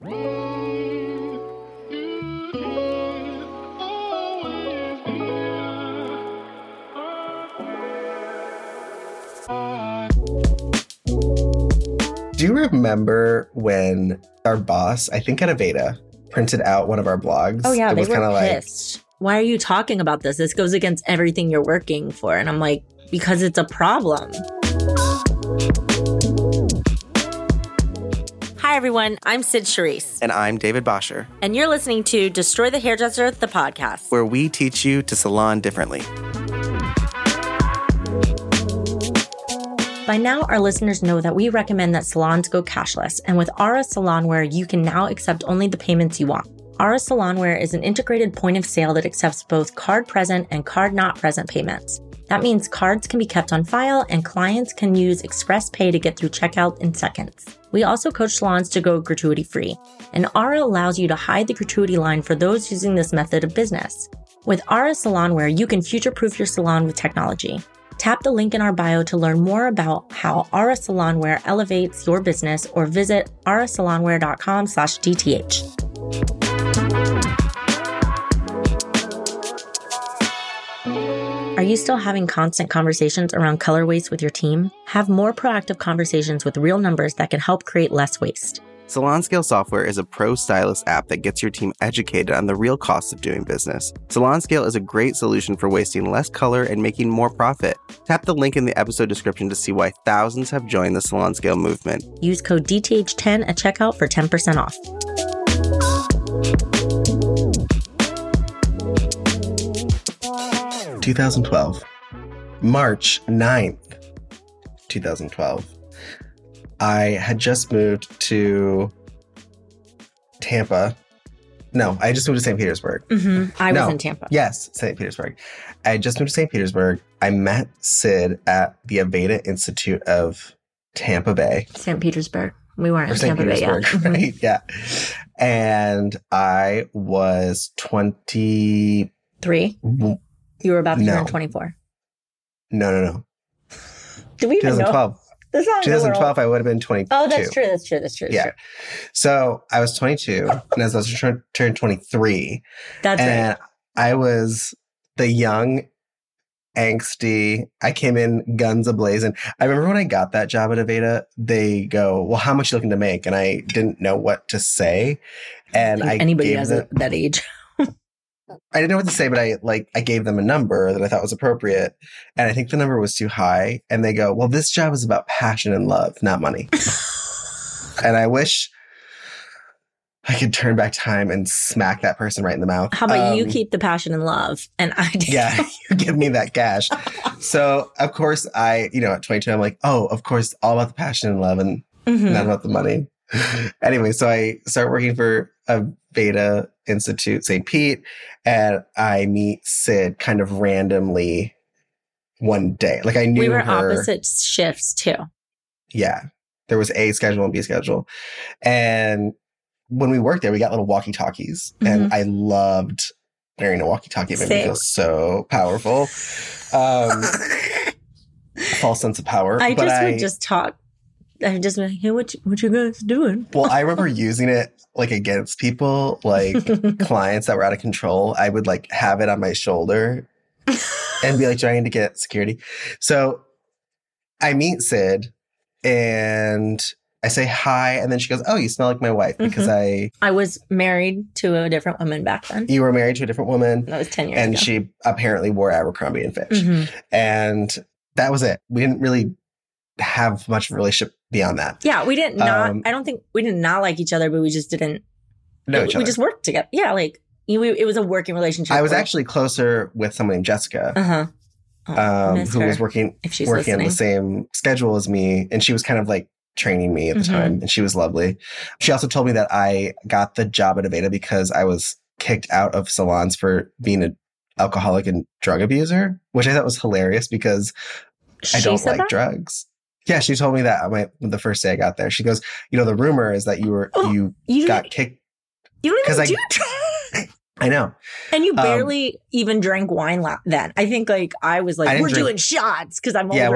Do you remember when our boss, I think at Aveda, printed out one of our blogs? Oh, yeah. They were pissed. Like, why are you talking about this? This goes against everything you're working for. And I'm like, because it's a problem. Hi, everyone. I'm Sid Sharice. And I'm David Bosher. And you're listening to Destroy the Hairdresser, the podcast. Where we teach you to salon differently. By now, our listeners know that we recommend that salons go cashless, and with Aura Salonware, you can now accept only the payments you want. Aura Salonware is an integrated point of sale that accepts both card-present and card-not-present payments. That means cards can be kept on file, and clients can use Express Pay to get through checkout in seconds. We also coach salons to go gratuity-free, and Aura allows you to hide the gratuity line for those using this method of business. With Aura Salonware, you can future-proof your salon with technology. Tap the link in our bio to learn more about how Aura Salonware elevates your business or visit aurasalonware.com/DTH. Are you still having constant conversations around color waste with your team? Have more proactive conversations with real numbers that can help create less waste. Salon Scale software is a pro stylist app that gets your team educated on the real costs of doing business. Salon Scale is a great solution for wasting less color and making more profit. Tap the link in the episode description to see why thousands have joined the Salon Scale movement. Use code DTH10 at checkout for 10% off. March 9th, 2012. I had just moved to Tampa. No, I just moved to St. Petersburg. Mm-hmm. I was in Tampa. Yes, St. Petersburg. I had just moved to St. Petersburg. I met Sid at the Aveda Institute of Tampa Bay. St. Petersburg. We weren't in Tampa Bay yet. Right? Yeah. And I was 23. You were about to turn 24. No. Do we even 2012. Know? 2012, I would have been 22. Oh, that's true. Yeah. So I was 22, and as I was trying to turn 23. That's right. And I was the young, angsty. I came in guns ablazing. I remember when I got that job at Aveda, they go, well, how much are you looking to make? And I didn't know what to say. And anybody has that age. I didn't know what to say, but I gave them a number that I thought was appropriate. And I think the number was too high. And they go, well, this job is about passion and love, not money. And I wish I could turn back time and smack that person right in the mouth. How about you keep the passion and love? And I do. Yeah, you give me that cash. So, of course, I at 22, I'm like, oh, of course, all about the passion and love and not about the money. Anyway, so I start working for Aveda Institute St. Pete, and I meet Sid kind of randomly one day. Like I knew we were opposite shifts too. Yeah, there was A schedule and B schedule, and when we worked there, we got little walkie-talkies, and I loved wearing a walkie-talkie. It made me feel so powerful. False sense of power. I would just talk. I just like, hey, what you guys doing? Well, I remember using it like against people, like clients that were out of control. I would like have it on my shoulder and be like trying to get security. So I meet Sid and I say hi. And then she goes, oh, you smell like my wife because I was married to a different woman back then. You were married to a different woman. That was 10 years ago. And she apparently wore Abercrombie and Fitch. And that was it. We didn't really have much of a relationship beyond that. Yeah, we didn't not, I don't think we did not like each other, but we just didn't know each other. We just worked together. Yeah, like it was a working relationship. I was actually closer with someone named Jessica, who was working on the same schedule as me, and she was kind of like training me at the time, and she was lovely. She also told me that I got the job at Aveda because I was kicked out of salons for being an alcoholic and drug abuser, which I thought was hilarious because I don't like drugs. Yeah, she told me that the first day I got there. She goes, the rumor is that you got kicked. You don't even do drugs. I know. And you barely even drank wine then. I think I was like, we're doing shots because I'm older. Yeah,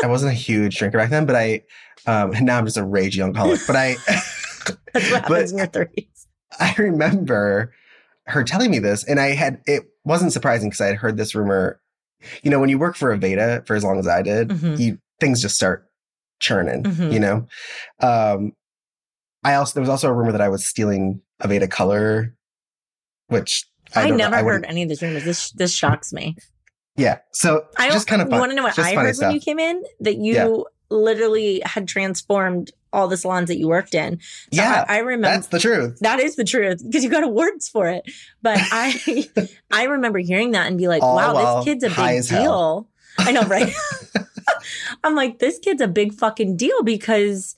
I wasn't a huge drinker back then, but now I'm just a raging alcoholic. But I That's what happens in your 30s. I remember her telling me this, and it wasn't surprising because I had heard this rumor. You know, when you work for Aveda for as long as I did, mm-hmm. Things just start churning, mm-hmm. you know? There was also a rumor that I was stealing Aveda color, which I heard any of these rumors. This shocks me. Yeah. So I just kind of want to know what I heard when you came in, that you literally had transformed all the salons that you worked in. So yeah. I remember that's the truth. That is the truth because you got awards for it. But I remember hearing that and be like, wow, this kid's a big deal. I know, right? I'm like, this kid's a big fucking deal because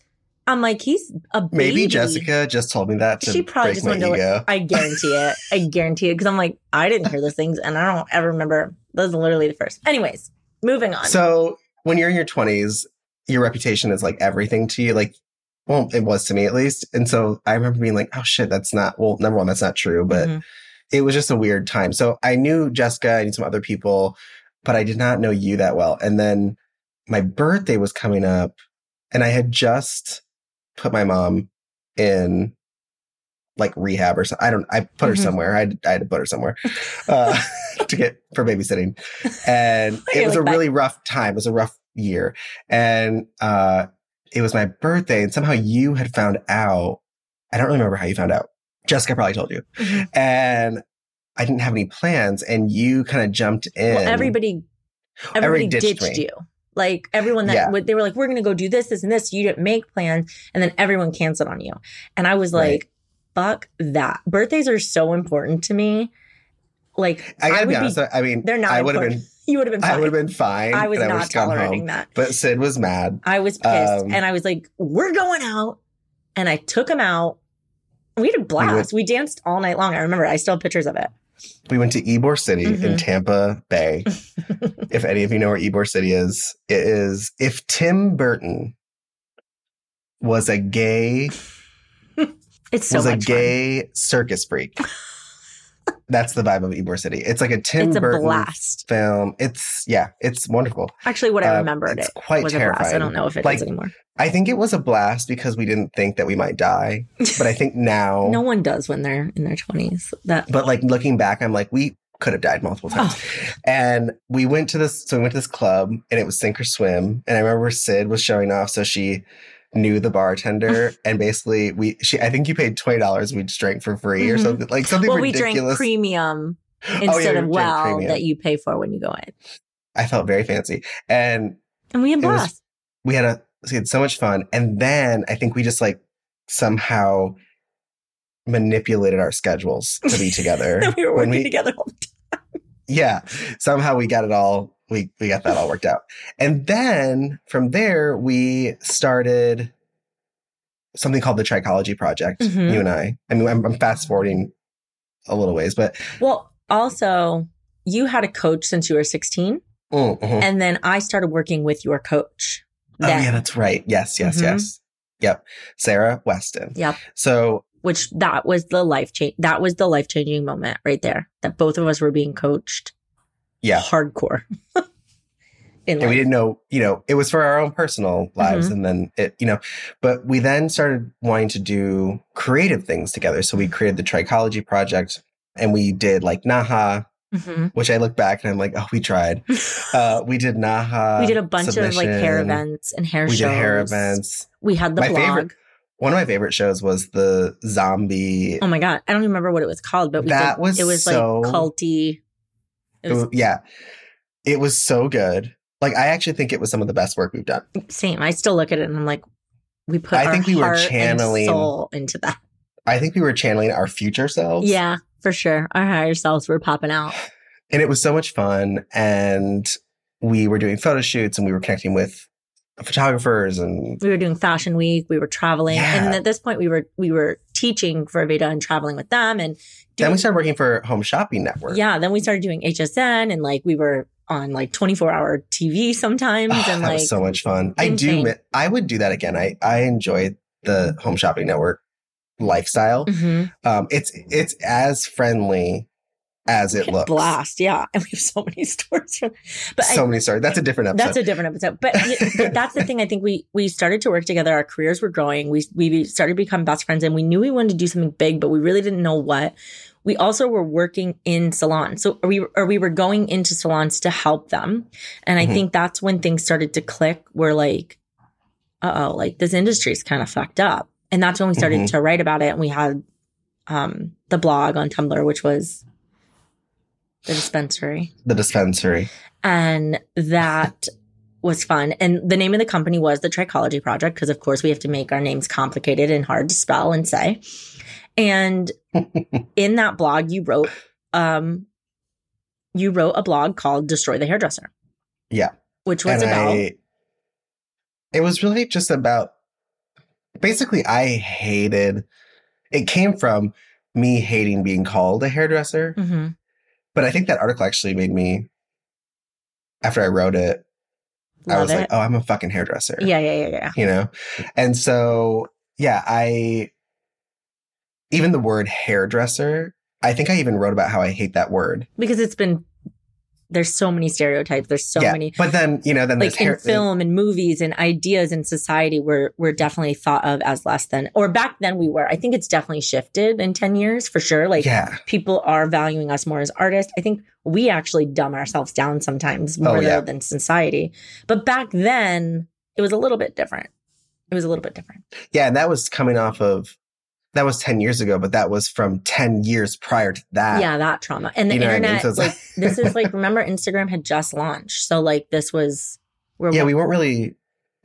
I'm like, he's a baby. Maybe Jessica just told me that to break just my ego. I guarantee it. I guarantee it. Because I'm like, I didn't hear those things. And I don't ever remember. Those are literally the first. Anyways, moving on. So when you're in your 20s, your reputation is like everything to you. Like, well, it was to me at least. And so I remember being like, oh shit, number one, that's not true. But mm-hmm. It was just a weird time. So I knew Jessica, I knew some other people, but I did not know you that well. And then my birthday was coming up and I had just put my mom in like rehab or something. I put her mm-hmm. somewhere. I had to put her somewhere for babysitting. And it was a really rough time. It was a rough year. And it was my birthday and somehow you had found out. I don't remember how you found out. Jessica probably told you. Mm-hmm. And I didn't have any plans and you kind of jumped in. Well, everybody ditched you. Like everyone they were like, we're going to go do this, this, and this. You didn't make plans. And then everyone canceled on you. And I was like, fuck that. Birthdays are so important to me. Like, I gotta be honest. I mean, they're not important. You would have been fine. I would have been fine. I was not tolerating that. But Sid was mad. I was pissed. And I was like, we're going out. And I took him out. We had a blast. We danced all night long. I remember. I still have pictures of it. We went to Ybor City mm-hmm. in Tampa Bay. If any of you know where Ybor City is, it is, if Tim Burton was a gay... It's so was much a gay fun. Circus freak. That's the vibe of Ybor City. It's like a Tim Burton blast. Film. It's wonderful. Actually, what I remember it's quite was terrifying. A blast. I don't know if it is anymore. I think it was a blast because we didn't think that we might die. But I think now... No one does when they're in their 20s. But like looking back, I'm like, we could have died multiple times. Oh. And we went to this... So we went to this club and it was Sink or Swim. And I remember Sid was showing off. So she... knew the bartender and basically I think you paid $20 we just drank for free mm-hmm. or something like something ridiculous. We drank premium instead of premium. That you pay for when you go in. I felt very fancy and we had blast. We had so much fun and then I think we just like somehow manipulated our schedules to be together. We were working together all the time. Yeah, somehow we got it all. We got that all worked out. And then from there, we started something called the Trichology Project, mm-hmm. you and I. I mean, I'm fast forwarding a little ways, but... Well, also, you had a coach since you were 16. Mm-hmm. And then I started working with your coach. Then. Oh, yeah, that's right. Yes, mm-hmm. yes. Yep. Sarah Weston. Yep. So... Which that was the life-changing moment right there, that both of us were being coached. Yeah. Hardcore. And we didn't know, you know, it was for our own personal lives. Mm-hmm. And then it, you know, but we then started wanting to do creative things together. So we created the Trichology Project and we did like Naha, mm-hmm. which I look back and I'm like, oh, we tried. We did Naha. We did a bunch of like hair events and hair shows. We did hair events. We had the blog. One of my favorite shows was the zombie. Oh my God. I don't remember what it was called, but it was so like culty. It was so good. Like, I actually think it was some of the best work we've done. Same. I still look at it and I'm like, we put our heart and soul into that. I think we were channeling our future selves. Yeah, for sure. Our higher selves were popping out. And it was so much fun. And we were doing photo shoots and we were connecting with photographers and... We were doing Fashion Week. We were traveling. Yeah. And at this point, we were teaching for Aveda and traveling with them and... Then we started working for Home Shopping Network. Yeah. Then we started doing HSN and like we were on like 24-hour TV sometimes. Oh, and that was so much fun. I would do that again. I enjoyed the Home Shopping Network lifestyle. Mm-hmm. It's as friendly as it looks. Blast, yeah. And we have so many stores. But so many stores. That's a different episode. But that's the thing. I think we started to work together. Our careers were growing. We started to become best friends, and we knew we wanted to do something big, but we really didn't know what. We also were working in salons. So we were going into salons to help them. And I think that's when things started to click. We're like, uh-oh, like this industry's kind of fucked up. And that's when we started to write about it. And we had the blog on Tumblr, which was The Dispensary. The Dispensary. And that was fun. And the name of the company was the Trichology Project, because of course we have to make our names complicated and hard to spell and say. And in that blog, you wrote a blog called Destroy the Hairdresser. Yeah. Which was it was really just about, basically it came from me hating being called a hairdresser. Mm-hmm. But I think that article actually made me, after I wrote it, I was like, oh, I'm a fucking hairdresser. Yeah. You know? And so, yeah, even the word hairdresser, I think I even wrote about how I hate that word. Because there's so many stereotypes. There's so many. But then, like in film and movies and ideas in society, we're definitely thought of as less than, or back then we were. I think it's definitely shifted in 10 years for sure. People are valuing us more as artists. I think we actually dumb ourselves down sometimes more than society. But back then it was a little bit different. Yeah. And that was coming off of, that was 10 years ago, but that was from 10 years prior to that. Yeah, that trauma. And the internet, so this is remember Instagram had just launched. So this was... we weren't really...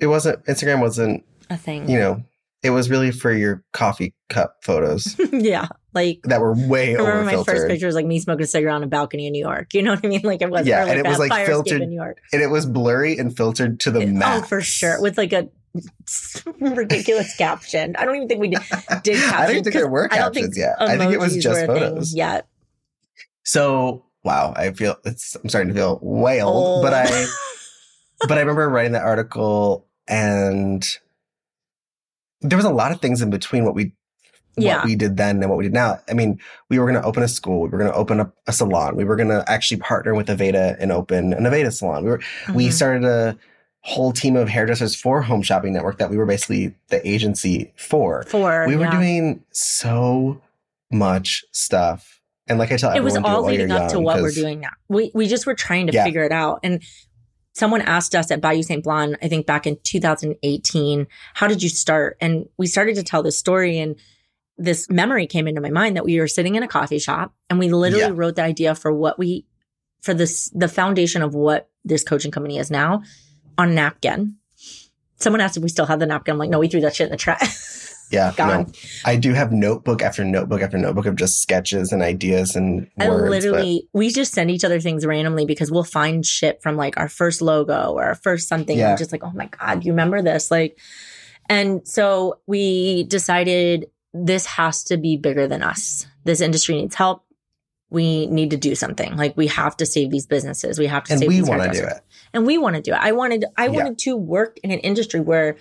Instagram wasn't... a thing. It was really for your coffee cup photos. Yeah. That were way over-filtered. I remember my first picture was me smoking a cigarette on a balcony in New York. You know what I mean? It wasn't really and it was filtered in New York. And it was blurry and filtered to the max. Oh, for sure. With a... ridiculous caption. I don't even think we did captions. I don't think there were captions yet. I think it was just photos. Yeah. So wow, I'm starting to feel way old. But I remember writing that article, and there was a lot of things in between what we did then and what we did now. I mean, we were going to open a school. We were going to open up a salon. We were going to actually partner with Aveda and open an Aveda salon. We started a whole team of hairdressers for Home Shopping Network that we were basically the agency for. We were doing so much stuff. And I tell everyone, it was all leading up to what we're doing now. We just were trying to figure it out. And someone asked us at Bayou St. John, I think back in 2018, how did you start? And we started to tell this story, and this memory came into my mind that we were sitting in a coffee shop, and we literally wrote the idea for the foundation of what this coaching company is now on a napkin. Someone asked if we still had the napkin. I'm like, no, we threw that shit in the trash. Yeah. Gone. No. I do have notebook after notebook after notebook of just sketches and ideas and words. We just send each other things randomly, because we'll find shit from our first logo or our first something. Yeah. And just oh my God, you remember this? And so we decided this has to be bigger than us. This industry needs help. We need to do something. We have to save these businesses. We have to save these hairdressers. And we want to do it. I wanted to work in an industry where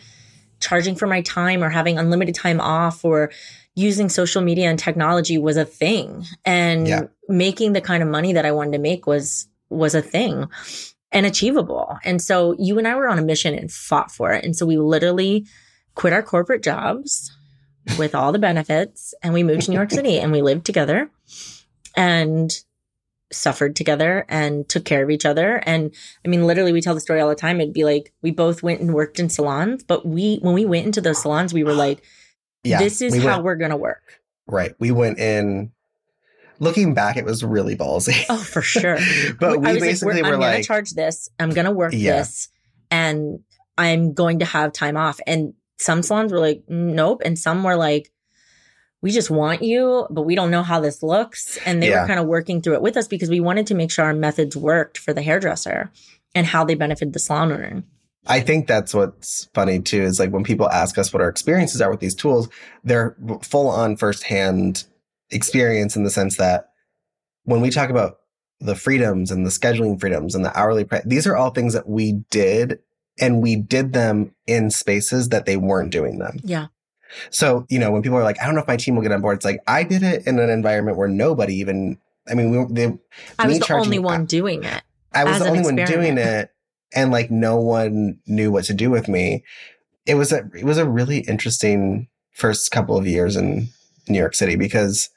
charging for my time or having unlimited time off or using social media and technology was a thing. And making the kind of money that I wanted to make was a thing and achievable. And so you and I were on a mission and fought for it. And so we literally quit our corporate jobs with all the benefits, and we moved to New York City, and we lived together and suffered together and took care of each other. And I mean, literally, we tell the story all the time. It'd be we both went and worked in salons, but when we went into those salons, we were this is how we're going to work. Right. We went in, looking back, it was really ballsy. Oh, for sure. But we basically were I'm going to charge this. I'm going to work this, and I'm going to have time off. And some salons were nope. And some were we just want you, but we don't know how this looks. And they were kind of working through it with us, because we wanted to make sure our methods worked for the hairdresser and how they benefited the salon owner. I think that's what's funny too, is when people ask us what our experiences are with these tools, they're full on firsthand experience, in the sense that when we talk about the freedoms and the scheduling freedoms and the hourly price, these are all things that we did, and we did them in spaces that they weren't doing them. Yeah. So, when people are I don't know if my team will get on board, it's I did it in an environment where nobody even I mean, I was the only one doing it. I was the only one doing it, and like no one knew what to do with me. It was a really interesting first couple of years in New York City, because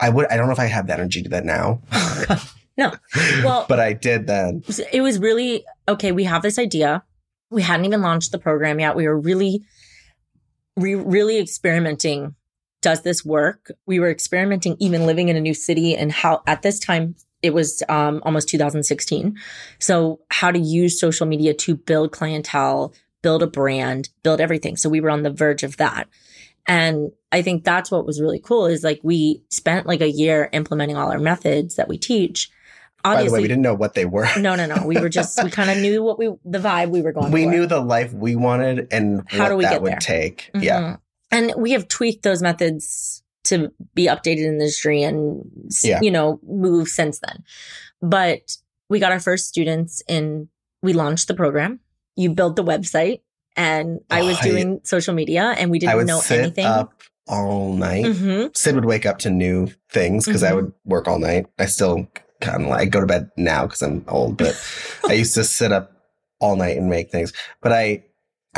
I don't know if I have the energy to that now. No. Well, but I did then. It was really, okay, we have this idea. We hadn't even launched the program yet. We were really experimenting. Does this work? We were experimenting, even living in a new city, and how at this time it was almost 2016. So how to use social media to build clientele, build a brand, build everything. So we were on the verge of that. And I think that's what was really cool, is like we spent like a year implementing all our methods that we teach. Obviously, by the way, we didn't know what they were. No. We were just, we kind of knew the vibe we were going for. We knew the life we wanted and how that would take. Mm-hmm. Yeah. And we have tweaked those methods to be updated in the industry and, move since then. But we got our first students in, we launched the program. You built the website. And I was doing social media, and we didn't know anything. I would sit up all night. Mm-hmm. Sid would wake up to new things because I would work all night. I still kind of like go to bed now because I'm old, but I used to sit up all night and make things. But I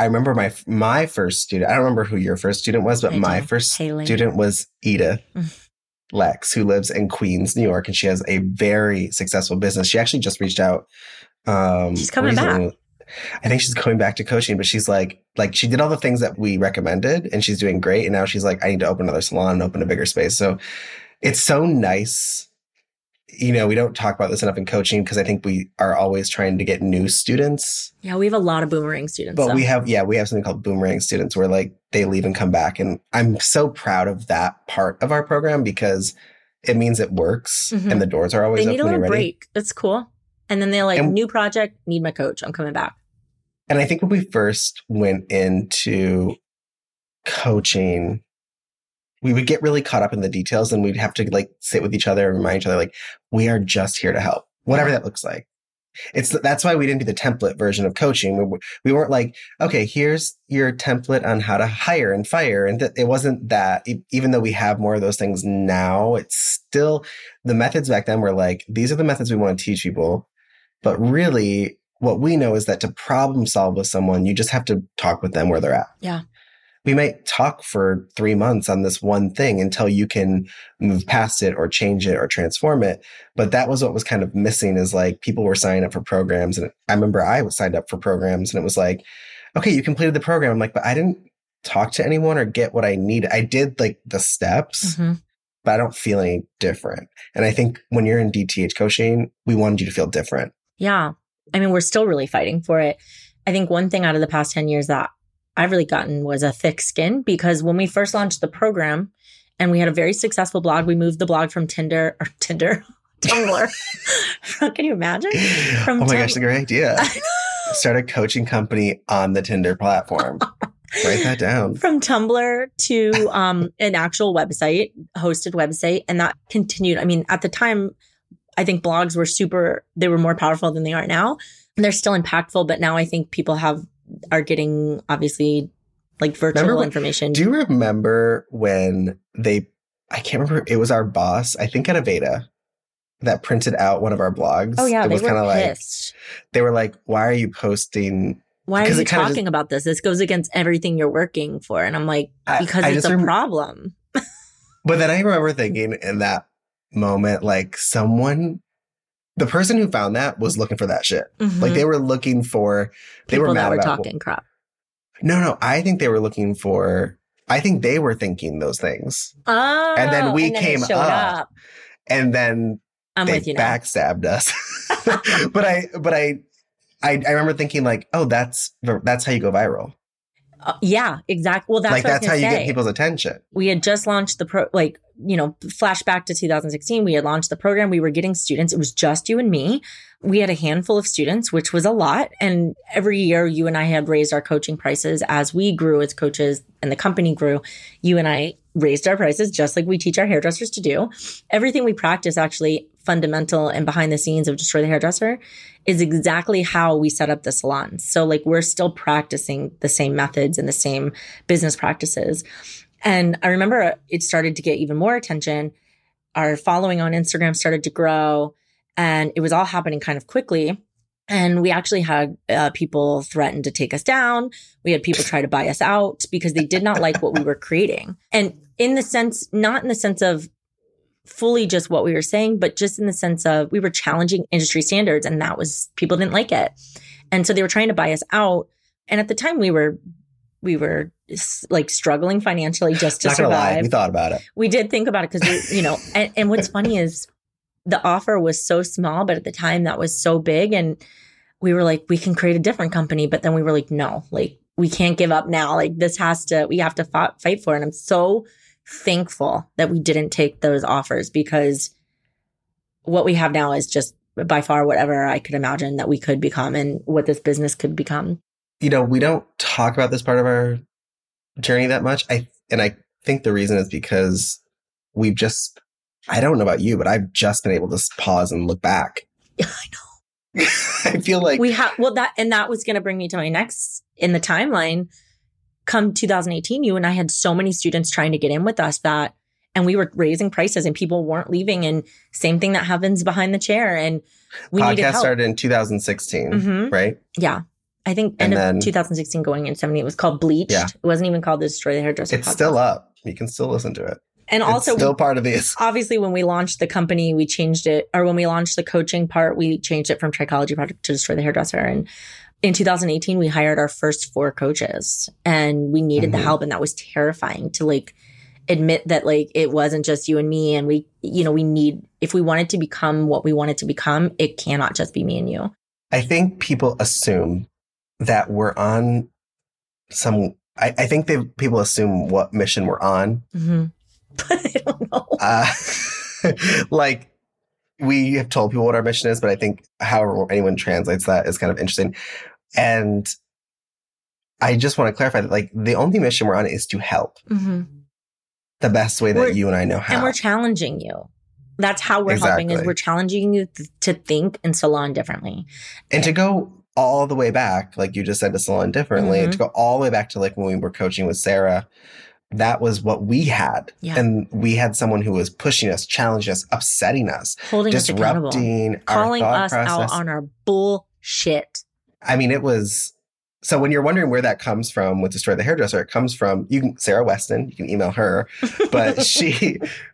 remember my first student. I don't remember who your first student was, but my first student was Edith Lex, who lives in Queens, New York, and she has a very successful business. She actually just reached out. She's coming recently. Back. I think she's going back to coaching, but she's like she did all the things that we recommended and she's doing great. And now she's like, I need to open another salon and open a bigger space. So it's so nice. You know, we don't talk about this enough in coaching because I think we are always trying to get new students. Yeah, we have a lot of boomerang students. But we have something called boomerang students where like they leave and come back. And I'm so proud of that part of our program because it means it works and the doors are always open. They need a little break. That's cool. And then they're like, new project, need my coach. I'm coming back. And I think when we first went into coaching, we would get really caught up in the details and we'd have to like sit with each other and remind each other, like, we are just here to help, whatever that looks like. That's why we didn't do the template version of coaching. We weren't like, okay, here's your template on how to hire and fire. And it wasn't that, even though we have more of those things now, it's still the methods back then were like, these are the methods we want to teach people. But really what we know is that to problem solve with someone, you just have to talk with them where they're at. Yeah. We might talk for 3 months on this one thing until you can move past it or change it or transform it. But that was what was kind of missing, is like people were signing up for programs. And I remember I was signed up for programs and it was like, okay, you completed the program. I'm like, but I didn't talk to anyone or get what I needed. I did like the steps, but I don't feel any different. And I think when you're in DTH coaching, we wanted you to feel different. Yeah. I mean, we're still really fighting for it. I think one thing out of the past 10 years that I've really gotten was a thick skin, because when we first launched the program and we had a very successful blog, we moved the blog from Tumblr. Can you imagine? Oh my gosh, it's a great idea. Start a coaching company on the Tinder platform. Write that down. From Tumblr to an actual website, hosted website. And that continued. I mean, at the time, I think blogs were they were more powerful than they are now. And they're still impactful. But now I think people are getting obviously like virtual information. Do you remember when I can't remember, it was our boss, I think at Aveda, that printed out one of our blogs? Oh, yeah. It was kind of like, they were like, why are you posting? Why are you talking about this? This goes against everything you're working for. And I'm like, because it's a problem. But then I remember thinking in that moment, like the person who found that was looking for that shit. Mm-hmm. Like they were looking for, they people were mad that were about talking crap. No. I think they were looking for, I think they were thinking those things. Oh, and then we came up and then they backstabbed us. But I remember thinking like, oh, that's how you go viral. Yeah, exactly. Well, that's how you get people's attention. We had just launched the flashback to 2016. We had launched the program. We were getting students. It was just you and me. We had a handful of students, which was a lot. And every year you and I had raised our coaching prices as we grew as coaches and the company grew. You and I raised our prices just like we teach our hairdressers to do. Everything we practice, actually fundamental and behind the scenes of Destroy the Hairdresser, is exactly how we set up the salon. So like we're still practicing the same methods and the same business practices. And I remember it started to get even more attention. Our following on Instagram started to grow, and it was all happening kind of quickly. And we actually had people threaten to take us down. We had people try to buy us out because they did not like what we were creating. And in the sense, not in the sense of fully just what we were saying, but just in the sense of we were challenging industry standards, and that was, people didn't like it. And so they were trying to buy us out. And at the time we were like struggling financially just to survive. Not gonna lie, we thought about it. We did think about it because, you know, and what's funny is the offer was so small, but at the time that was so big. And we were like, we can create a different company. But then we were like, no, like we can't give up now. Like this has to, we have to fight for it. And I'm so thankful that we didn't take those offers, because what we have now is just by far whatever I could imagine that we could become and what this business could become. You know, we don't talk about this part of our journey that much. I think the reason is because we've just, I don't know about you, but I've just been able to pause and look back. Yeah, I know. I feel like we have, well, that, and that was going to bring me to my next in the timeline. Come 2018, you and I had so many students trying to get in with us that, and we were raising prices and people weren't leaving. And same thing that happens behind the chair. And we needed help. Podcast started in 2016, mm-hmm. right? Yeah. I think end of 2016 going in 2017, it was called Bleached. Yeah. It wasn't even called Destroy the Hairdresser. It's podcast. Still up. You can still listen to it. And it's also still part of this. Obviously, when we launched the company, we changed it. Or when we launched the coaching part, we changed it from Trichology Project to Destroy the Hairdresser. And in 2018, we hired our first 4 coaches, and we needed mm-hmm. the help. And that was terrifying to like admit that like it wasn't just you and me. And we, you know, we need, if we wanted to become what we wanted to become, it cannot just be me and you. I think people assume that we're on some, I think people assume what mission we're on. Mm-hmm. But I don't know. Like, we have told people what our mission is, but I think however anyone translates that is kind of interesting. And I just want to clarify that, like, the only mission we're on is to help mm-hmm. the best way that you and I know how. And we're challenging you. That's how we're helping, is we're challenging you to think and salon differently. And to go all the way back, like you just said, to salon differently, mm-hmm. to go all the way back to like when we were coaching with Sarah, that was what we had. Yeah. And we had someone who was pushing us, challenging us, upsetting us, holding disrupting us accountable, calling us out on our bullshit. I mean, it was, so when you're wondering where that comes from with Destroy the Hairdresser, it comes from Sarah Weston, you can email her, but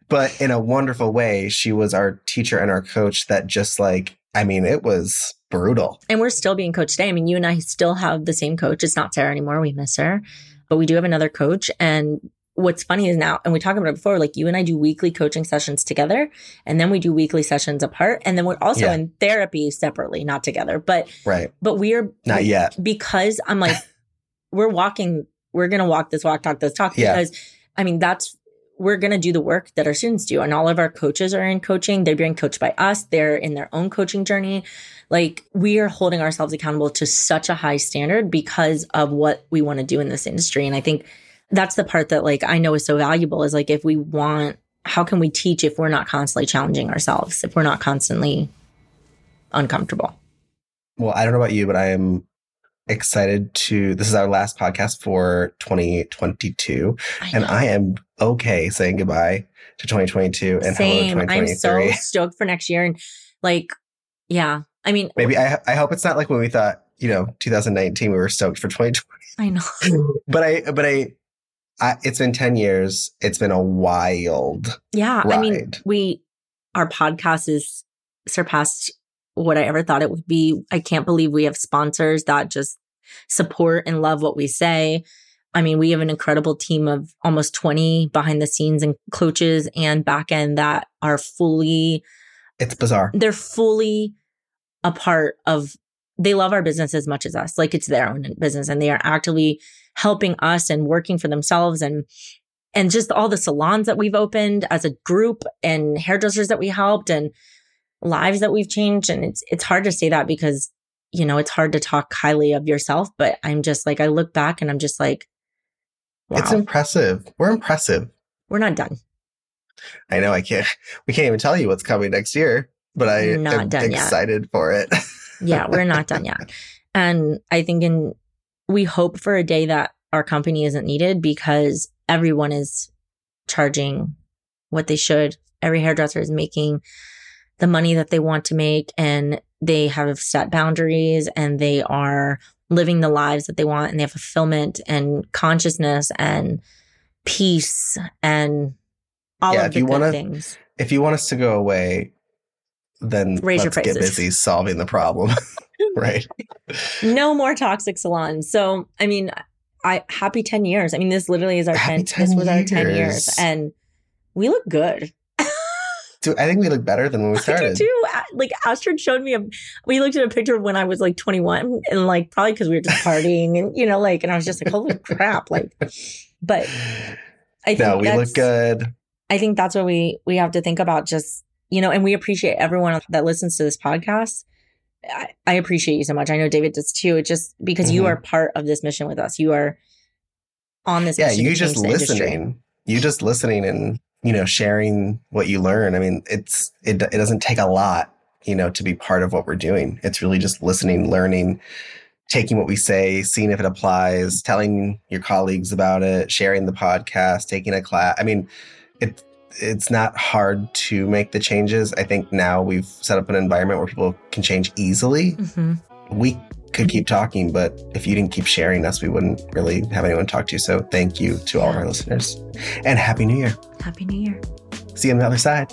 but in a wonderful way, she was our teacher and our coach that just like, I mean, it was brutal. And we're still being coached today. I mean, you and I still have the same coach. It's not Sarah anymore. We miss her. But we do have another coach. And what's funny is now, and we talked about it before, like you and I do weekly coaching sessions together. And then we do weekly sessions apart. And then we're also in therapy separately, not together. But but we are not yet. Because I'm like, we're going to walk this walk, talk this talk. Yeah. Because I mean, we're going to do the work that our students do. And all of our coaches are in coaching. They're being coached by us. They're in their own coaching journey. Like, we are holding ourselves accountable to such a high standard because of what we want to do in this industry. And I think that's the part that like, I know is so valuable is like, if we want, how can we teach if we're not constantly challenging ourselves, if we're not constantly uncomfortable? Well, I don't know about you, but I am excited to, this is our last podcast for 2022. And I am okay saying goodbye to 2022 and hello to 2023. I'm so stoked for next year. And like, yeah, I mean, maybe I hope it's not like when we thought, you know, 2019, we were stoked for 2020. I know. But it's been 10 years. It's been a wild ride. I mean, our podcast has surpassed what I ever thought it would be. I can't believe we have sponsors that just support and love what we say. I mean, we have an incredible team of almost 20 behind the scenes and coaches and back end that are fully... It's bizarre. They're fully a part of... They love our business as much as us. Like, it's their own business and they are actively helping us and working for themselves and just all the salons that we've opened as a group and hairdressers that we helped and lives that we've changed. And it's hard to say that because, you know, it's hard to talk highly of yourself, but I'm just like, I look back and I'm just like, wow. It's impressive. We're impressive. We're not done. I know. We can't even tell you what's coming next year, but I'm excited for it. Yeah, we're not done yet. And I think we hope for a day that our company isn't needed because everyone is charging what they should every hairdresser is making the money that they want to make, and they have set boundaries, and they are living the lives that they want, and they have fulfillment and consciousness and peace and all of the good things. If you want us to go away, then let's get busy solving the problem, right? No more toxic salons. So, I mean, happy 10 years. I mean, this literally is our 10 years, and we look good. Dude, I think we look better than when we started. I do too. Like, Astrid showed me we looked at a picture of when I was like 21, and like probably because we were just partying and, you know, like, and I was just like, holy crap. Like, but I think we look good. I think that's what we have to think about, just, you know, and we appreciate everyone that listens to this podcast. I appreciate you so much. I know David does too. It just, because you are part of this mission with us. You are on this mission. Yeah, you just listening. You just listening and, you know, sharing what you learn. I mean, it doesn't take a lot, you know, to be part of what we're doing. It's really just listening, learning, taking what we say, seeing if it applies, telling your colleagues about it, sharing the podcast, taking a class. I mean, it's not hard to make the changes. I think now we've set up an environment where people can change easily. Mm-hmm. We could keep talking, but if you didn't keep sharing us, we wouldn't really have anyone to talk to. So thank you to all of our listeners, and Happy New Year. See you on the other side.